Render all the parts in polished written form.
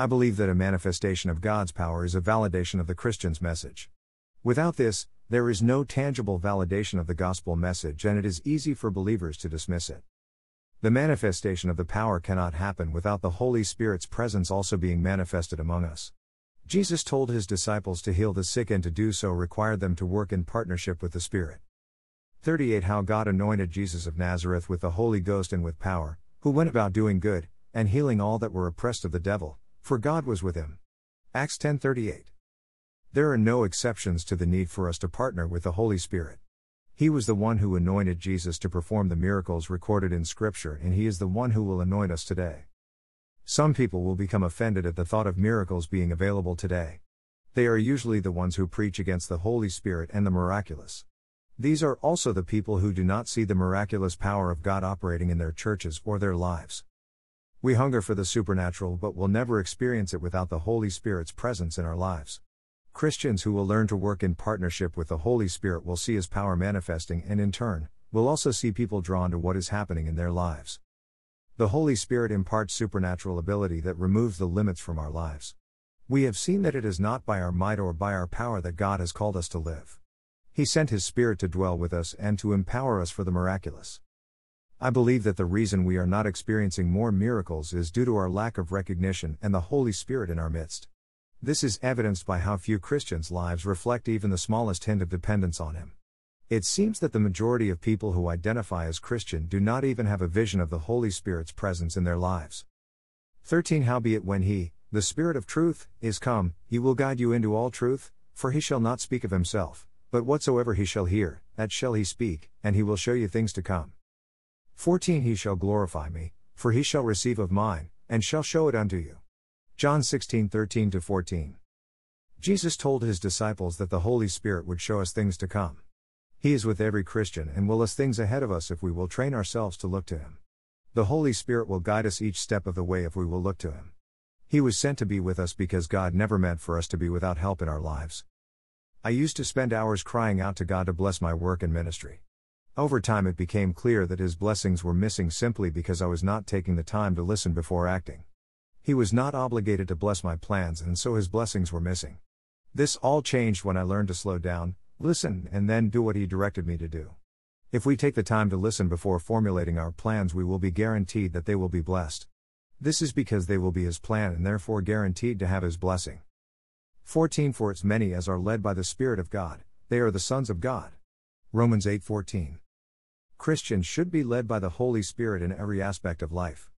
I believe that a manifestation of God's power is a validation of the Christian's message. Without this, there is no tangible validation of the gospel message, and it is easy for believers to dismiss it. The manifestation of the power cannot happen without the Holy Spirit's presence also being manifested among us. Jesus told his disciples to heal the sick, and to do so required them to work in partnership with the Spirit. 38 How God anointed Jesus of Nazareth with the Holy Ghost and with power, who went about doing good, and healing all that were oppressed of the devil, for God was with him. Acts 10:38. There are no exceptions to the need for us to partner with the Holy Spirit. He was the one who anointed Jesus to perform the miracles recorded in Scripture, and He is the one who will anoint us today. Some people will become offended at the thought of miracles being available today. They are usually the ones who preach against the Holy Spirit and the miraculous. These are also the people who do not see the miraculous power of God operating in their churches or their lives. We hunger for the supernatural, but will never experience it without the Holy Spirit's presence in our lives. Christians who will learn to work in partnership with the Holy Spirit will see His power manifesting, and in turn, will also see people drawn to what is happening in their lives. The Holy Spirit imparts supernatural ability that removes the limits from our lives. We have seen that it is not by our might or by our power that God has called us to live. He sent His Spirit to dwell with us and to empower us for the miraculous. I believe that the reason we are not experiencing more miracles is due to our lack of recognition and the Holy Spirit in our midst. This is evidenced by how few Christians' lives reflect even the smallest hint of dependence on Him. It seems that the majority of people who identify as Christian do not even have a vision of the Holy Spirit's presence in their lives. 13 Howbeit when He, the Spirit of truth, is come, He will guide you into all truth, for He shall not speak of Himself. But whatsoever He shall hear, that shall He speak, and He will show you things to come. 14 He shall glorify me, for He shall receive of mine, and shall show it unto you. John 16:13-14. Jesus told His disciples that the Holy Spirit would show us things to come. He is with every Christian and will us things ahead of us if we will train ourselves to look to Him. The Holy Spirit will guide us each step of the way if we will look to Him. He was sent to be with us because God never meant for us to be without help in our lives. I used to spend hours crying out to God to bless my work and ministry. Over time it became clear that His blessings were missing simply because I was not taking the time to listen before acting. He was not obligated to bless my plans, and so His blessings were missing. This all changed when I learned to slow down, listen, and then do what He directed me to do. If we take the time to listen before formulating our plans, we will be guaranteed that they will be blessed. This is because they will be His plan and therefore guaranteed to have His blessing. 14 For as many as are led by the Spirit of God, they are the sons of God. Romans 8:14. Christians should be led by the Holy Spirit in every aspect of life.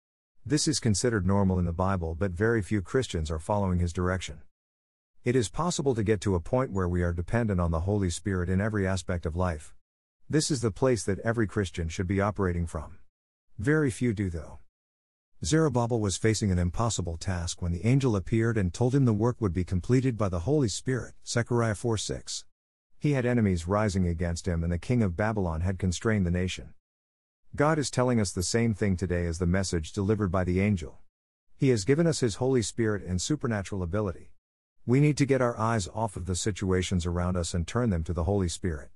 This is considered normal in the Bible, but very few Christians are following His direction. It is possible to get to a point where we are dependent on the Holy Spirit in every aspect of life. This is the place that every Christian should be operating from. Very few do though. Zerubbabel was facing an impossible task when the angel appeared and told him the work would be completed by the Holy Spirit, Zechariah 4:6. He had enemies rising against him, and the king of Babylon had constrained the nation. God is telling us the same thing today as the message delivered by the angel. He has given us His Holy Spirit and supernatural ability. We need to get our eyes off of the situations around us and turn them to the Holy Spirit.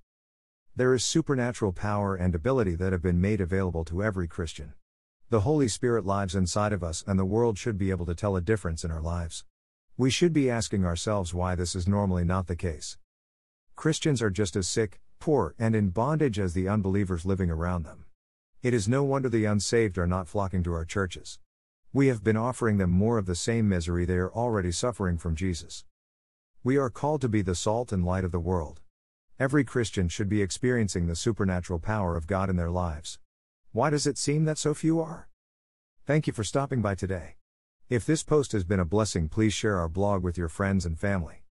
There is supernatural power and ability that have been made available to every Christian. The Holy Spirit lives inside of us, and the world should be able to tell a difference in our lives. We should be asking ourselves why this is normally not the case. Christians are just as sick, poor, and in bondage as the unbelievers living around them. It is no wonder the unsaved are not flocking to our churches. We have been offering them more of the same misery they are already suffering from Jesus. We are called to be the salt and light of the world. Every Christian should be experiencing the supernatural power of God in their lives. Why does it seem that so few are? Thank you for stopping by today. If this post has been a blessing, please share our blog with your friends and family.